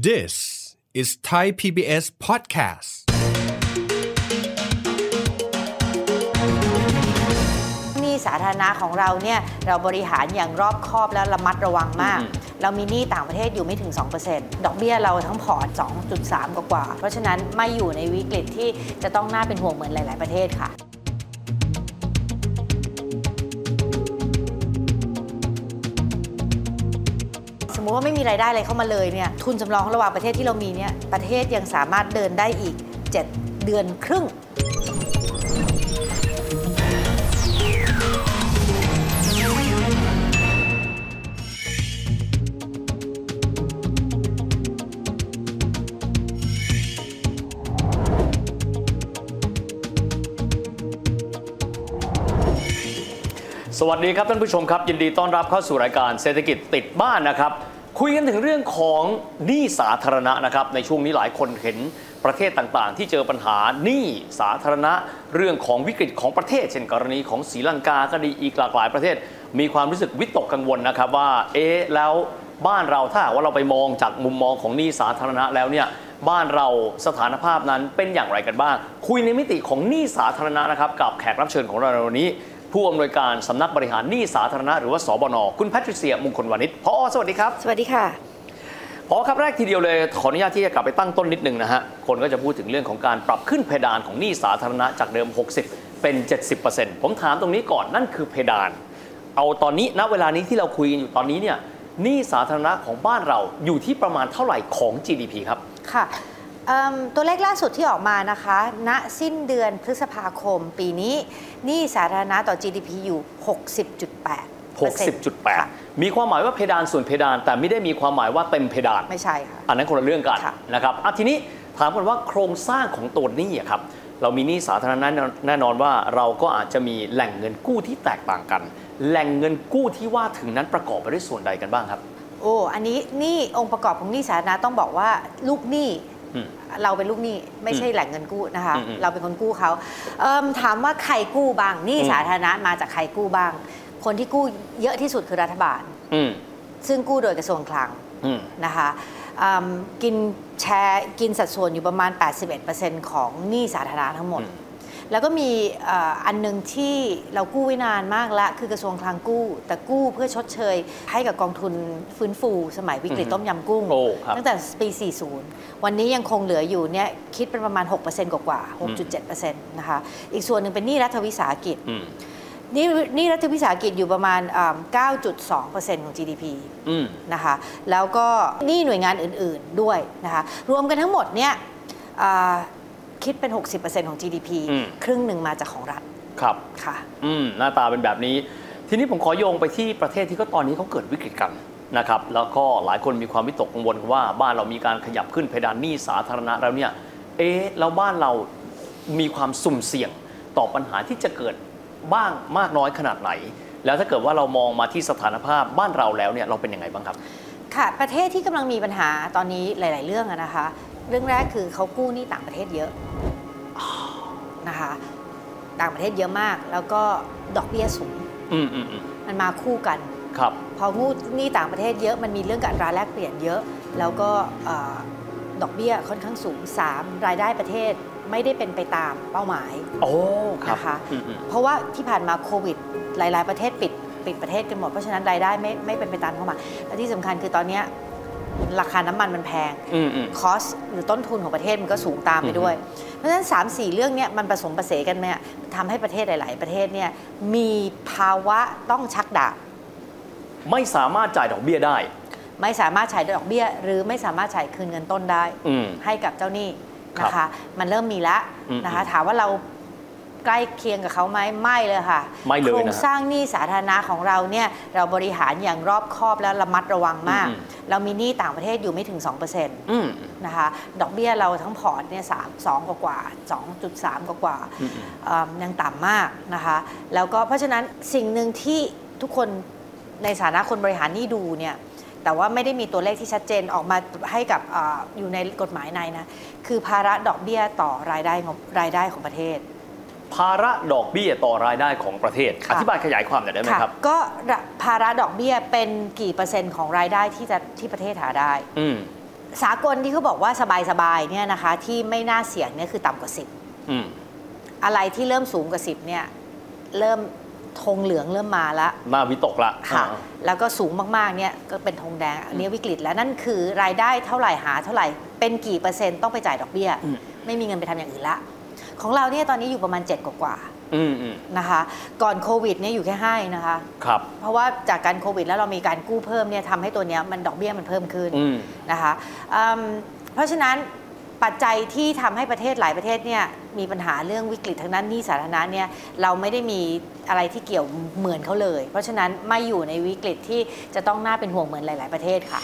This is Thai PBS Podcast หนี้สาธารณะของเราเนี่ยเราบริหารอย่างรอบคอบและระมัดระวังมากเรามีหนี้ต่างประเทศอยู่ไม่ถึง 2% ดอกเบี้ยเราทั้งพอร์ต 2.3 กว่าเพราะฉะนั้นไม่อยู่ในวิกฤตที่จะต้องน่าเป็นห่วงเหมือนหลายๆประเทศค่ะสมมุติว่าไม่มีรายได้อะไรเข้ามาเลยเนี่ยทุนสำรองระหว่างประเทศที่เรามีเนี่ยประเทศยังสามารถเดินได้อีก7 เดือนครึ่งสวัสดีครับท่านผู้ชมครับยินดีต้อนรับเข้าสู่รายการเศรษฐกิจติดบ้านนะครับคุยกันถึงเรื่องของหนี้สาธารณะนะครับในช่วงนี้หลายคนเห็นประเทศต่างๆที่เจอปัญหาหนี้สาธารณะเรื่องของวิกฤตของประเทศเช่นกรณีของศรีลังกาก็ดีอีกหลากหลายประเทศมีความรู้สึกวิตกกังวลนะครับว่าแล้วบ้านเราถ้าว่าเราไปมองจากมุมมองของหนี้สาธารณะแล้วเนี่ยบ้านเราสถานภาพนั้นเป็นอย่างไรกันบ้างคุยในมิติของหนี้สาธารณะนะครับกับแขกรับเชิญของเราในวันนี้ผู้อำนวยการสำนักบริหารหนี้สาธารณะหรือว่าสบน.คุณแพทริเซียมงคลวานิชผอ.สวัสดีครับสวัสดีค่ะผอ.ครับแรกทีเดียวเลยขออนุญาตที่จะกลับไปตั้งต้นนิดนึงนะฮะคนก็จะพูดถึงเรื่องของการปรับขึ้นเพดานของหนี้สาธารณะจากเดิม 60% เป็น 70% ผมถามตรงนี้ก่อนนั่นคือเพดานเอาตอนนี้ณเวลานี้ที่เราคุยกันอยู่ตอนนี้เนี่ยหนี้สาธารณะของบ้านเราอยู่ที่ประมาณเท่าไหร่ของ GDP ครับค่ะตัวเลขล่าสุดที่ออกมานะคะณสิ้นเดือนพฤษภาคมปีนี้หนี้สาธารณะต่อ GDP อยู่ 60.8 มีความหมายว่าเพดานส่วนเพดานแต่ไม่ได้มีความหมายว่าเต็มเพดานไม่ใช่ค่ะอันนั้นคนละเรื่องกันนะครับทีนี้ถามกันว่าโครงสร้างของตัวหนี้ครับเรามีหนี้สาธารณะแน่นอนว่าเราก็อาจจะมีแหล่งเงินกู้ที่แตกต่างกันแหล่งเงินกู้ที่ว่าถึงนั้นประกอบไปด้วยส่วนใดกันบ้างครับโอ้อันนี้หนี้องค์ประกอบของหนี้สาธารณะต้องบอกว่าลูกหนี้เราเป็นลูกหนี้ไม่ใช่แหล่งเงินกู้นะคะเราเป็นคนกู้เขาถามว่าใครกู้บ้างหนี้สาธารณะมาจากใครกู้บ้างคนที่กู้เยอะที่สุดคือรัฐบาลซึ่งกู้โดยกระทรวงคลังนะคะกินสัดส่วนอยู่ประมาณ 81% ของหนี้สาธารณะทั้งหมดแล้วก็มีอันนึงที่เรากู้ไว้นานมากแล้วคือกระทรวงคลังกู้แต่กู้เพื่อชดเชยให้กับกองทุนฟื้นฟูสมัยวิกฤตต้มยำกุ้งตั้งแต่ปี 40วันนี้ยังคงเหลืออยู่เนี่ยคิดเป็นประมาณ 6% กว่า 6.7% นะคะอีกส่วนหนึ่งเป็นหนี้รัฐวิสาหกิจหนี้รัฐวิสาหกิจอยู่ประมาณ 9.2% ของ GDP นะคะแล้วก็หนี้หน่วยงานอื่นๆด้วยนะคะรวมกันทั้งหมดเนี่ยคิดเป็น 60% ของ GDP ครึ่งหนึ่งมาจากของรัฐครับค่ะหน้าตาเป็นแบบนี้ทีนี้ผมขอโยงไปที่ประเทศที่ก็ตอนนี้เขาเกิดวิกฤตกันนะครับแล้วก็หลายคนมีความวิตกกังวลว่าบ้านเรามีการขยับขึ้นเพดานหนี้สาธารณะแล้วเนี่ยแล้วบ้านเรามีความสุ่มเสี่ยงต่อปัญหาที่จะเกิดบ้างมากน้อยขนาดไหนแล้วถ้าเกิดว่าเรามองมาที่สถานภาพบ้านเราแล้วเนี่ยเราเป็นยังไงบ้างครับค่ะประเทศที่กำลังมีปัญหาตอนนี้หลายๆเรื่องนะคะเรื่องแรกคือเขากู้หนี้ต่างประเทศเยอะนะคะต่างประเทศเยอะมากแล้วก็ดอกเบี้ยสูงมันมาคู่กันครับพอกู้หนี้ต่างประเทศเยอะมันมีเรื่องกับอัตราแลกเปลี่ยนเยอะแล้วก็ดอกเบี้ยค่อนข้างสูง3รายได้ประเทศไม่ได้เป็นไปตามเป้าหมายนะคะเพราะว่าที่ผ่านมาโควิดหลายๆประเทศปิดประเทศกันหมดเพราะฉะนั้นรายได้ไม่เป็นไปตามเป้าหมายและที่สำคัญคือตอนนี้ราคาน้ำมันมันแพงคอสหรือต้นทุนของประเทศมันก็สูงตามไปด้วยเพราะฉะนั้น 3-4 เรื่องนี้มันผสมประเสกันเนี่ยทำให้ประเทศหลายๆประเทศเนี่ยมีภาวะต้องชักดาบไม่สามารถจ่ายดอกเบี้ยได้ไม่สามารถจ่ายดอกเบี้ยหรือไม่สามารถจ่ายคืนเงินต้นได้ให้กับเจ้าหนี้นะคะมันเริ่มมีแล้วนะคะถามว่าเราใกล้เคียงกับเขาไหมไม่เลยค่ะโครงสร้างหนี้สาธารณะของเราเนี่ยเราบริหารอย่างรอบคอบและระมัดระวังมากเรามีหนี้ต่างประเทศอยู่ไม่ถึง 2% นะคะดอกเบี้ยเราทั้งพอร์ตเนี่ย2.3 กว่ายังต่ำมากนะคะแล้วก็เพราะฉะนั้นสิ่งหนึ่งที่ทุกคนในฐานะคนบริหารหนี้ดูเนี่ยแต่ว่าไม่ได้มีตัวเลขที่ชัดเจนออกมาให้กับอยู่ในกฎหมายในนะคือภาระดอกเบี้ยต่อรายได้ของประเทศภาระดอกเบี้ยต่อรายได้ของประเทศอธิบายขยายความหน่อยได้ไหมครับก็ภาระดอกเบี้ยเป็นกี่เปอร์เซ็นต์ของรายได้ที่ประเทศหาได้ สากลที่เขาบอกว่าสบายๆเนี่ยนะคะที่ไม่น่าเสี่ยงเนี่ยคือต่ำกว่า10อะไรที่เริ่มสูงกว่า10เนี่ยเริ่มธงเหลืองเริ่มมาละหน้าวิตกละค่ะแล้วก็สูงมากๆเนี่ยก็เป็นธงแดงอันนี้วิกฤตแล้วนั่นคือรายได้เท่าไหร่หาเท่าไหร่เป็นกี่เปอร์เซ็นต์ต้องไปจ่ายดอกเบี้ยไม่มีเงินไปทำอย่างอื่นละของเราเนี่ยตอนนี้อยู่ประมาณ7กว่านะคะก่อนโควิดเนี่ยอยู่แค่5นะคะครับเพราะว่าจากการโควิดแล้วเรามีการกู้เพิ่มเนี่ยทำให้ตัวเนี้ยมันดอกเบี้ยมันเพิ่มขึ้นนะคะเพราะฉะนั้นปัจจัยที่ทำให้ประเทศหลายประเทศเนี่ยมีปัญหาเรื่องวิกฤตทางด้านหนี้สาธารณะเนี่ยเราไม่ได้มีอะไรที่เกี่ยวเหมือนเขาเลยเพราะฉะนั้นไม่อยู่ในวิกฤตที่จะต้องน่าเป็นห่วงเหมือนหลายๆประเทศค่ะ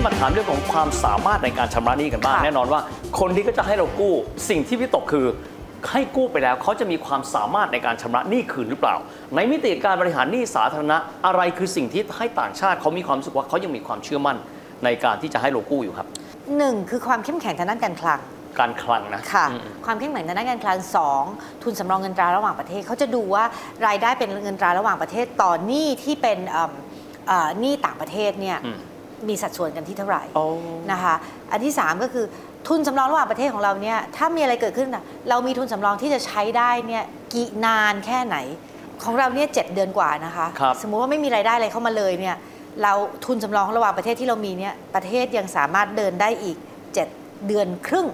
มาถามเรื่องของความสามารถในการชำระหนี้กันบ้างแน่นอนว่าคนที่ก็จะให้เรากู้สิ่งที่วิตกคือให้กู้ไปแล้วเขาจะมีความสามารถในการชำระหนี้คืนหรือเปล่าในมิติการบริหารหนี้สาธารณะอะไรคือสิ่งที่ให้ต่างชาติเขามีความรู้สึกว่าเขายังมีความเชื่อมั่นในการที่จะให้เรากู้อยู่ครับ1คือความเข้มแข็งทางด้านการคลังนะค่ะความเข้มแข็งทางด้านการคลัง2ทุนสำรองเงินตราระหว่างประเทศเขาจะดูว่ารายได้เป็นเงินตราระหว่างประเทศต่อหนี้ที่เป็นหนี้ต่างประเทศเนี่ยมีสัดส่วนกันที่เท่าไหร่นะคะอันที่3ก็คือทุนสำรองระหว่างประเทศของเราเนี่ยถ้ามีอะไรเกิดขึ้นเรามีทุนสำรองที่จะใช้ได้เนี่ยกี่นานแค่ไหนของเราเนี่ย7เดือนกว่านะคะสมมุติว่าไม่มีรายได้อะไรเข้ามาเลยเนี่ยเราทุนสำรองระหว่างประเทศที่เรามีเนี่ยประเทศยังสามารถเดินได้อีก7เดือนครึ่ง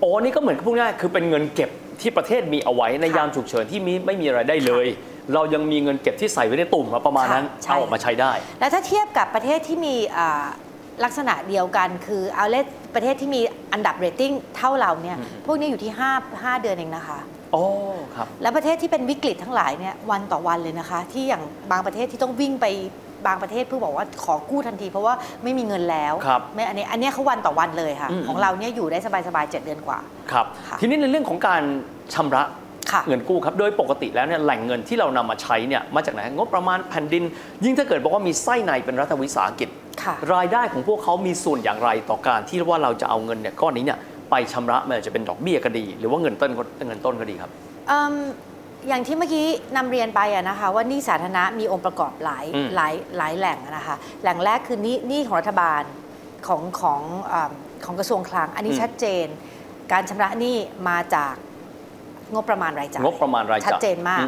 โอ้นี่ก็เหมือนพูดง่ายคือเป็นเงินเก็บที่ประเทศมีเอาไว้ในยามฉุกเฉินที่ไม่มีรายได้เลยเรายังมีเงินเก็บที่ใส่ไว้ในตุ่มประมาณนั้นเอาออกมาใช้ได้แล้วถ้าเทียบกับประเทศที่มีลักษณะเดียวกันคือเอาเลขประเทศที่มีอันดับเรตติ้งเท่าเราเนี่ยพวกนี้อยู่ที่5เดือนเองนะคะโอ้ครับแล้วประเทศที่เป็นวิกฤตทั้งหลายเนี่ยวันต่อวันเลยนะคะที่อย่างบางประเทศที่ต้องวิ่งไปบางประเทศเพื่อบอกว่าขอกู้ทันทีเพราะว่าไม่มีเงินแล้วไม่อันนี้เขาวันต่อวันเลยค่ะของเราเนี่ยอยู่ได้สบายๆ7เดือนกว่าครับทีนี้ในเรื่องของการชำระเงินกู้ครับโดยปกติแล้วเนี่ยแหล่งเงินที่เรานำมาใช้เนี่ยมาจากไหนงบประมาณแผ่นดินยิ่งถ้าเกิดบอกว่ามีไส้ในเป็นรัฐวิสาหกิจรายได้ของพวกเขามีส่วนอย่างไรต่อการที่ว่าเราจะเอาเงินเนี่ยก้อนนี้เนี่ยไปชำระไม่ว่าจะเป็นดอกเบี้ยก็ดีหรือว่าเงินต้นก็ดีครับอย่างที่เมื่อกี้นำเรียนไปนะคะว่าหนี้สาธารณะมีองค์ประกอบหลายแหล่งนะคะแหล่งแรกคือหนี้ของรัฐบาลของกระทรวงคลังอันนี้ชัดเจนการชำระหนี้มาจากงบประมาณรายจ่ายชัดเจนมาก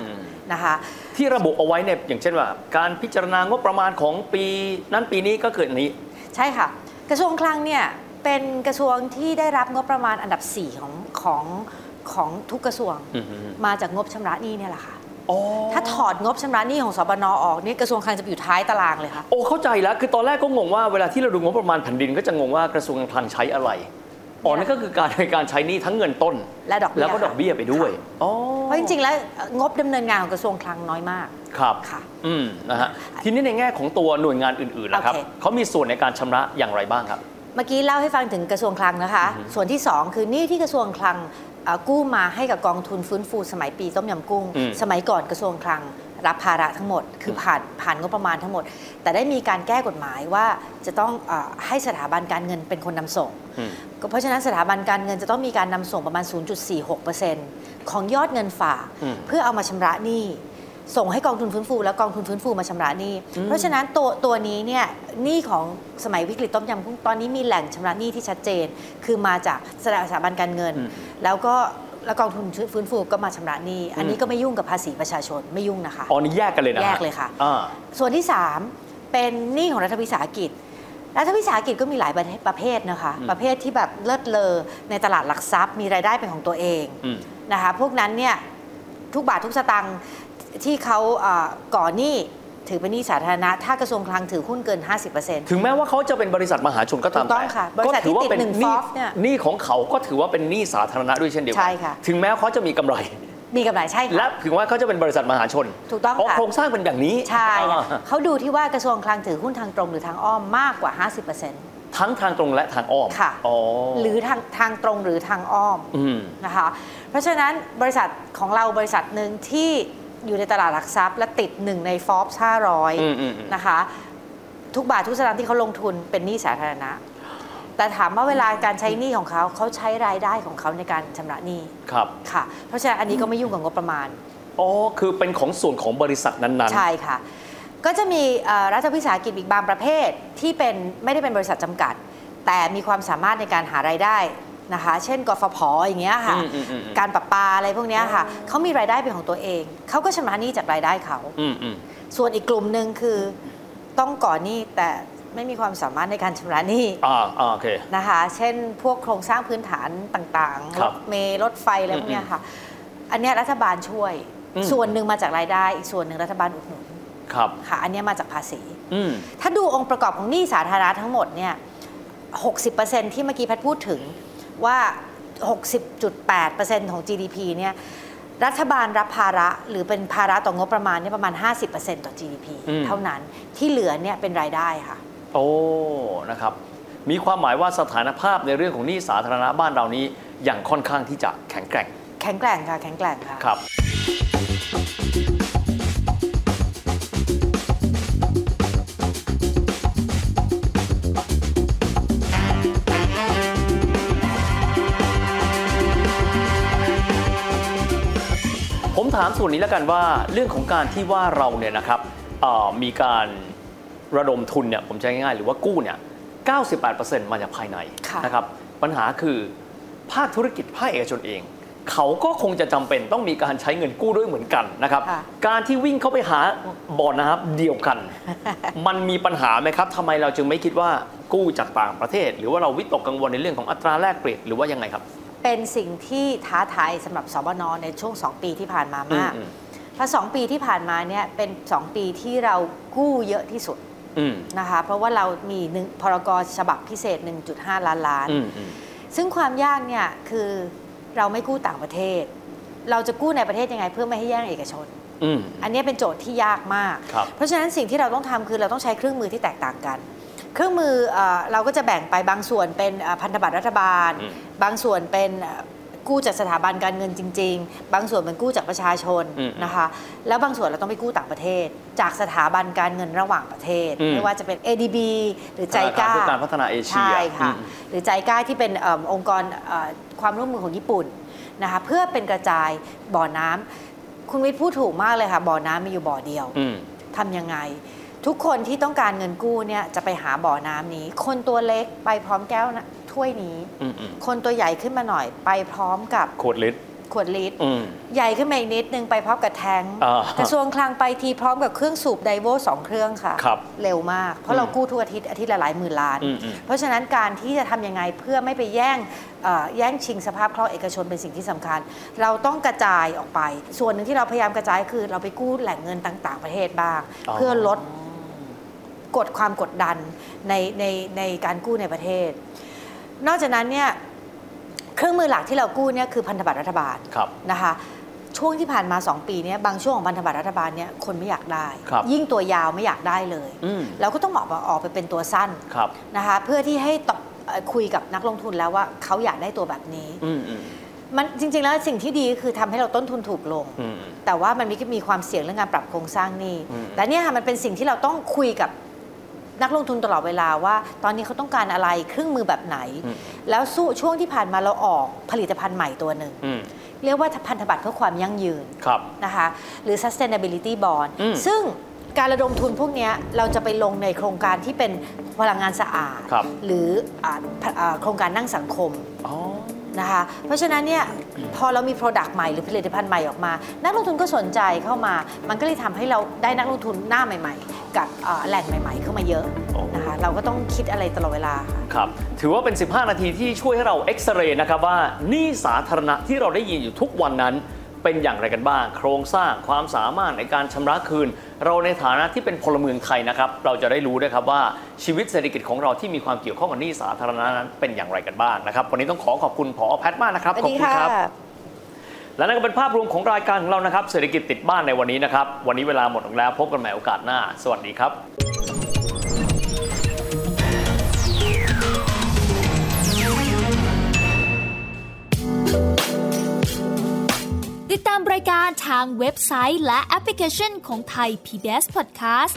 นะคะที่ระบุเอาไว้เนี่ยอย่างเช่นว่าการพิจารณางบประมาณของปีนั้นปีนี้ก็เกิดอันนี้ใช่ค่ะกระทรวงคลังเนี่ยเป็นกระทรวงที่ได้รับงบประมาณอันดับ4ของทุกกระทรวงมาจากงบชำระหนี้เนี่ยแหละค่ะถ้าถอดงบชำระหนี้ของสปน.ออกนี่กระทรวงคลังจะอยู่ท้ายตารางเลยค่ะโอ้เข้าใจแล้วคือตอนแรกก็งงว่าเวลาที่เราดูงบประมาณแผ่นดินก็จะงงว่ากระทรวงคลังใช้อะไรอ๋อนั่นก็คือการในการใช้หนี้ทั้งเงินต้นและดอกเบี้ยแล้วก็ดอกเบี้ยไปด้วยเพราะจริงๆแล้วงบดำเนินงานของกระทรวงคลังน้อยมากครับค่ะนะฮะทีนี้ในแง่ของตัวหน่วยงานอื่นๆนะครับเขามีส่วนในการชำระอย่างไรบ้างครับเมื่อกี้เล่าให้ฟังถึงกระทรวงคลังนะคะส่วนที่2คือหนี้ที่กระทรวงคลังกู้มาให้กับกองทุนฟื้นฟูสมัยปีต้มยำกุ้งสมัยก่อนกระทรวงคลังรับภาระทั้งหมดคือผ่านงบประมาณทั้งหมดแต่ได้มีการแก้กฎหมายว่าจะต้องให้สถาบันการเงินเป็นคนนำส่งเพราะฉะนั้นสถาบันการเงินจะต้องมีการนำส่งประมาณ 0.46% ของยอดเงินฝากเพื่อเอามาชำระหนี้ส่งให้กองทุนฟื้นฟูแล้วกองทุนฟื้นฟูมาชำระหนี้เพราะฉะนั้นตัวนี้เนี่ยหนี้ของสมัยวิกฤตต้มยำกุ้งตอนนี้มีแหล่งชำระหนี้ที่ชัดเจนคือมาจากสถาบันการเงินแล้วกองทุนฟื้นฟูก็มาชำระหนี้อันนี้ก็ไม่ยุ่งกับภาษีประชาชนไม่ยุ่งนะคะอ๋อนี่แยกกันเลยนะแยกเลยค่ะส่วนที่3เป็นหนี้ของรัฐวิสาหกิจก็มีหลายประเภทนะคะประเภทที่แบบเลิศเลอในตลาดหลักทรัพย์มีรายได้เป็นของตัวเองนะคะพวกนั้นเนี่ยทุกบาททุกสตางค์ที่เขาก่อหนี้ถือเป็นหนี้สาธารณะถ้ากระทรวงคลังถือหุ้นเกิน 50% ถึงแม้ว่าเขาจะเป็นบริษัทมหาชนก็ตามแต่ก็ถือว่าเป็นหนี้ของเขาก็ถือว่าเป็นหนี้สาธารณะด้วยเช่นเดียวกันถึงแม้เขาจะมีกำไรใช่ค่ะและถึงว่าเขาจะเป็นบริษัทมหาชนถูกต้องค่ะโครงสร้างเป็นอย่างนี้ใช่เขาดูที่ว่ากระทรวงคลังถือหุ้นทางตรงหรือทางอ้อมมากกว่า 50% ทั้งทางตรงและทางอ้อมค่ะหรือทางตรงหรือทางอ้อมนะคะเพราะฉะนั้นบริษัทของเราบริษัทนึงที่อยู่ในตลาดหลักทรัพย์และติด1ใน Forbes 500นะคะทุกบาททุกสตางค์ที่เขาลงทุนเป็นหนี้สาธารณะ แต่ถามว่าเวลาการใช้หนี้ของเขาเขาใช้รายได้ของเขาในการชำระหนี้ครับค่ะเพราะฉะนั้นอันนี้ก็ไม่ยุ่งกับงบประมาณอ๋อคือเป็นของส่วนของบริษัทนั้นๆใช่ค่ะก็จะมีรัฐวิสาหกิจอีกบางประเภทที่เป็นไม่ได้เป็นบริษัทจำกัดแต่มีความสามารถในการหารายได้นะคะเช่นกฟผ. อย่างเงี้ยค่ะการประปาอะไรพวกเนี้ยค่ะเขามีรายได้เป็นของตัวเองเขาก็ชำระหนี้จากรายได้เขาส่วนอีกกลุ่มนึงคือต้องก่อหนี้แต่ไม่มีความสามารถในการชำระหนี้นะคะเช่นพวกโครงสร้างพื้นฐานต่างๆรถเมล์รถไฟอะไรพวกเนี้ยค่ะอันเนี้ยรัฐบาลช่วยส่วนหนึ่งมาจากรายได้อีกส่วนหนึ่งรัฐบาลอุดหนุนค่ะอันเนี้ยมาจากภาษีถ้าดูองค์ประกอบของหนี้สาธารณะทั้งหมดเนี่ย 60% ที่เมื่อกี้แพทพูดถึงว่า 60.8% ของ GDP เนี่ยรัฐบาลรับภาระหรือเป็นภาระต่องบประมาณเนี่ยประมาณ 50% ต่อ GDP เท่านั้นที่เหลือเนี่ยเป็นรายได้ค่ะโอ้นะครับมีความหมายว่าสถานภาพในเรื่องของหนี้สาธารณะบ้านเรานี้อย่างค่อนข้างที่จะแข็งแกร่งค่ะแข็งแกร่งค่ะครับถามส่วนนี้แล้วกันว่าเรื่องของการที่ว่าเราเนี่ยนะครับมีการระดมทุนเนี่ยผมใช้ง่ายๆหรือว่ากู้เนี่ย 98% มาจากภายในนะครับปัญหาคือภาคธุรกิจภาคเอกชนเองเขาก็คงจะจำเป็นต้องมีการใช้เงินกู้ด้วยเหมือนกันนะครับการที่วิ่งเข้าไปหาบ่อน้ำเดียวกันมันมีปัญหาไหมครับทำไมเราจึงไม่คิดว่ากู้จากต่างประเทศหรือว่าเราวิตกกังวลในเรื่องของอัตราแลกเปลี่ยนหรือว่ายังไงครับเป็นสิ่งที่ท้าทายสำหรับสบน.ในช่วง2 ปีที่ผ่านมามากเพราะ2 ปีที่ผ่านมาเนี่ยเป็น2 ปีที่เรากู้เยอะที่สุดนะคะเพราะว่าเรามีพรก.ฉบับพิเศษ 1.5 ล้านล้านซึ่งความยากเนี่ยคือเราไม่กู้ต่างประเทศเราจะกู้ในประเทศยังไงเพื่อไม่ให้แย่งเอกชนอันนี้เป็นโจทย์ที่ยากมากเพราะฉะนั้นสิ่งที่เราต้องทำคือเราต้องใช้เครื่องมือที่แตกต่างกันเครื่องมือเราก็จะแบ่งไปบางส่วนเป็นพันธบัตรรัฐบาลบางส่วนเป็นกู้จากสถาบันการเงินจริงๆบางส่วนเป็นกู้จากประชาชนนะคะแล้วบางส่วนเราต้องไปกู้ต่างประเทศจากสถาบันการเงินระหว่างประเทศไม่ว่าจะเป็น ADB หรือใจกล้าการพัฒนาเอเชียใช่ค่ะหรือใจกล้าที่เป็นองค์กรความร่วมมือของญี่ปุ่นนะคะเพื่อเป็นกระจายบ่อน้ำคุณวิทย์พูดถูกมากเลยค่ะบ่อน้ำมีอยู่บ่อเดียวทำยังไงทุกคนที่ต้องการเงินกู้เนี่ยจะไปหาบ่อน้ำนี้คนตัวเล็กไปพร้อมแก้วนะถ้วยนี้คนตัวใหญ่ขึ้นมาหน่อยไปพร้อมกับขวดลิตรใหญ่ขึ้นมาอีกนิดนึงไปพร้อมกับแทงกระทรวงคลังไปทีพร้อมกับเครื่องสูบไดโว่2เครื่องค่ะเร็วมากเพราะเรากู้ทุกอาทิตย์ละหลายหมื่นล้านเพราะฉะนั้นการที่จะทำยังไงเพื่อไม่ไปแย่งชิงสภาพคล่องเอกชนเป็นสิ่งที่สำคัญเราต้องกระจายออกไปส่วนหนึ่งที่เราพยายามกระจายคือเราไปกู้แหล่งเงินต่างประเทศบ้างเพื่อลดความกดดันในการกู้ในประเทศนอกจากนั้นเนี่ยเครื่องมือหลักที่เรากู้เนี่ยคือพันธบัตรรัฐบาลนะคะช่วงที่ผ่านมา2ปีเนี่ยบางช่วงของพันธบัตรรัฐบาลเนี่ยคนไม่อยากได้ยิ่งตัวยาวไม่อยากได้เลยเราก็ต้องออกไปเป็นตัวสั้นนะคะเพื่อที่ให้คุยกับนักลงทุนแล้วว่าเขาอยากได้ตัวแบบนี้มันจริงๆแล้วสิ่งที่ดีคือทำให้เราต้นทุนถูกลงแต่ว่ามันมีความเสี่ยงเรื่องการปรับโครงสร้างนี่และเนี่ยค่ะมันเป็นสิ่งที่เราต้องคุยกับนักลงทุนตลอดเวลาว่าตอนนี้เขาต้องการอะไรเครื่องมือแบบไหนแล้วช่วงที่ผ่านมาเราออกผลิตภัณฑ์ใหม่ตัวหนึ่งเรียกว่าพันธบัตรเพื่อความยั่งยืนนะคะหรือ sustainability bond ซึ่งการระดมทุนพวกนี้เราจะไปลงในโครงการที่เป็นพลังงานสะอาดหรือโครงการนั่งสังคมนะคะเพราะฉะนั้นเนี่ยพอเรามี product ใหม่หรือผลิตภัณฑ์ใหม่ออกมานักลงทุนก็สนใจเข้ามามันก็เลยทำให้เราได้นักลงทุนหน้าใหม่ๆกับแหล่งใหม่ๆเข้ามาเยอะนะคะเราก็ต้องคิดอะไรตลอดเวลาครับถือว่าเป็น15นาทีที่ช่วยให้เราเอ็กซเรย์นะครับว่าหนี้สาธารณะที่เราได้ยินอยู่ทุกวันนั้นเป็นอย่างไรกันบ้างโครงสร้างความสามารถในการชำระคืนเราในฐานะที่เป็นพลเมืองไทยนะครับเราจะได้รู้ด้วยครับว่าชีวิตเศรษฐกิจของเราที่มีความเกี่ยวข้องกับหนี้สาธารณะนั้นเป็นอย่างไรกันบ้างนะครับวันนี้ต้องขอบคุณผอ.แพทมากนะครับขอบคุณครับและนั่นก็เป็นภาพรวมของรายการของเรานะครับเศรษฐกิจติดบ้านในวันนี้นะครับวันนี้เวลาหมดลงแล้วพบกันใหม่โอกาสหน้าสวัสดีครับติดตามรายการทางเว็บไซต์และแอปพลิเคชันของ Thai PBS Podcast